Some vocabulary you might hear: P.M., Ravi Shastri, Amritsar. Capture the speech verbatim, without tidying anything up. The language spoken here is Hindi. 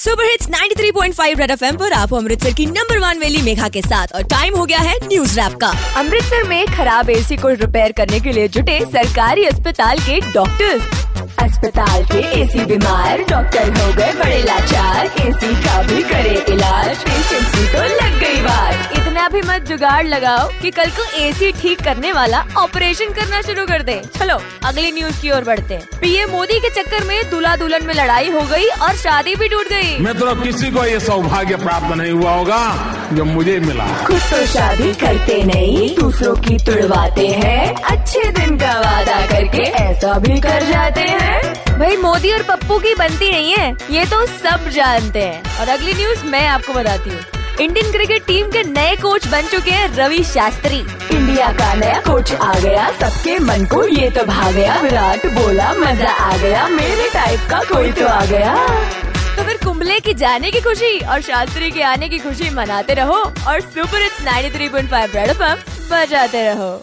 सुपर हिट्स तिरानवे पॉइंट पाँच रेड एफ एम पर आप अमृतसर की नंबर वन वैली मेघा के साथ, और टाइम हो गया है न्यूज रैप का। अमृतसर में खराब एसी को रिपेयर करने के लिए जुटे सरकारी अस्पताल के डॉक्टर्स। अस्पताल के एसी बीमार, डॉक्टर हो गए बड़े लाचार। एसी का भी करे इलाज, पेशेंट की तो लग गई बात। इतना भी मत जुगाड़ लगाओ कि कल को एसी ठीक करने वाला ऑपरेशन करना शुरू कर दे। चलो अगली न्यूज की ओर बढ़ते हैं। पी एम मोदी के चक्कर में दूल्हा दुल्हन में लड़ाई हो गई और शादी भी टूट गई। मैं तो किसी को ये सौभाग्य प्राप्त नहीं हुआ होगा जो मुझे मिला। खुद तो शादी करते नहीं, दूसरों की तुड़वाते हैं। अच्छे दिन का वादा करके ऐसा भी कर जाते हैं। भाई मोदी और पप्पू की बनती नहीं है, ये तो सब जानते हैं। और अगली न्यूज मैं आपको बताती हूँ। इंडियन क्रिकेट टीम के नए कोच बन चुके हैं रवि शास्त्री। इंडिया का नया कोच आ गया, सबके मन को ये तो भा गया। विराट बोला मजा आ गया, मेरे टाइप का कोई तो आ गया। तो फिर कुंबले की जाने की खुशी और शास्त्री के आने की खुशी मनाते रहो, और सुपर हिट्स तिरानवे पॉइंट पाँच रेड एफ एम बजाते रहो।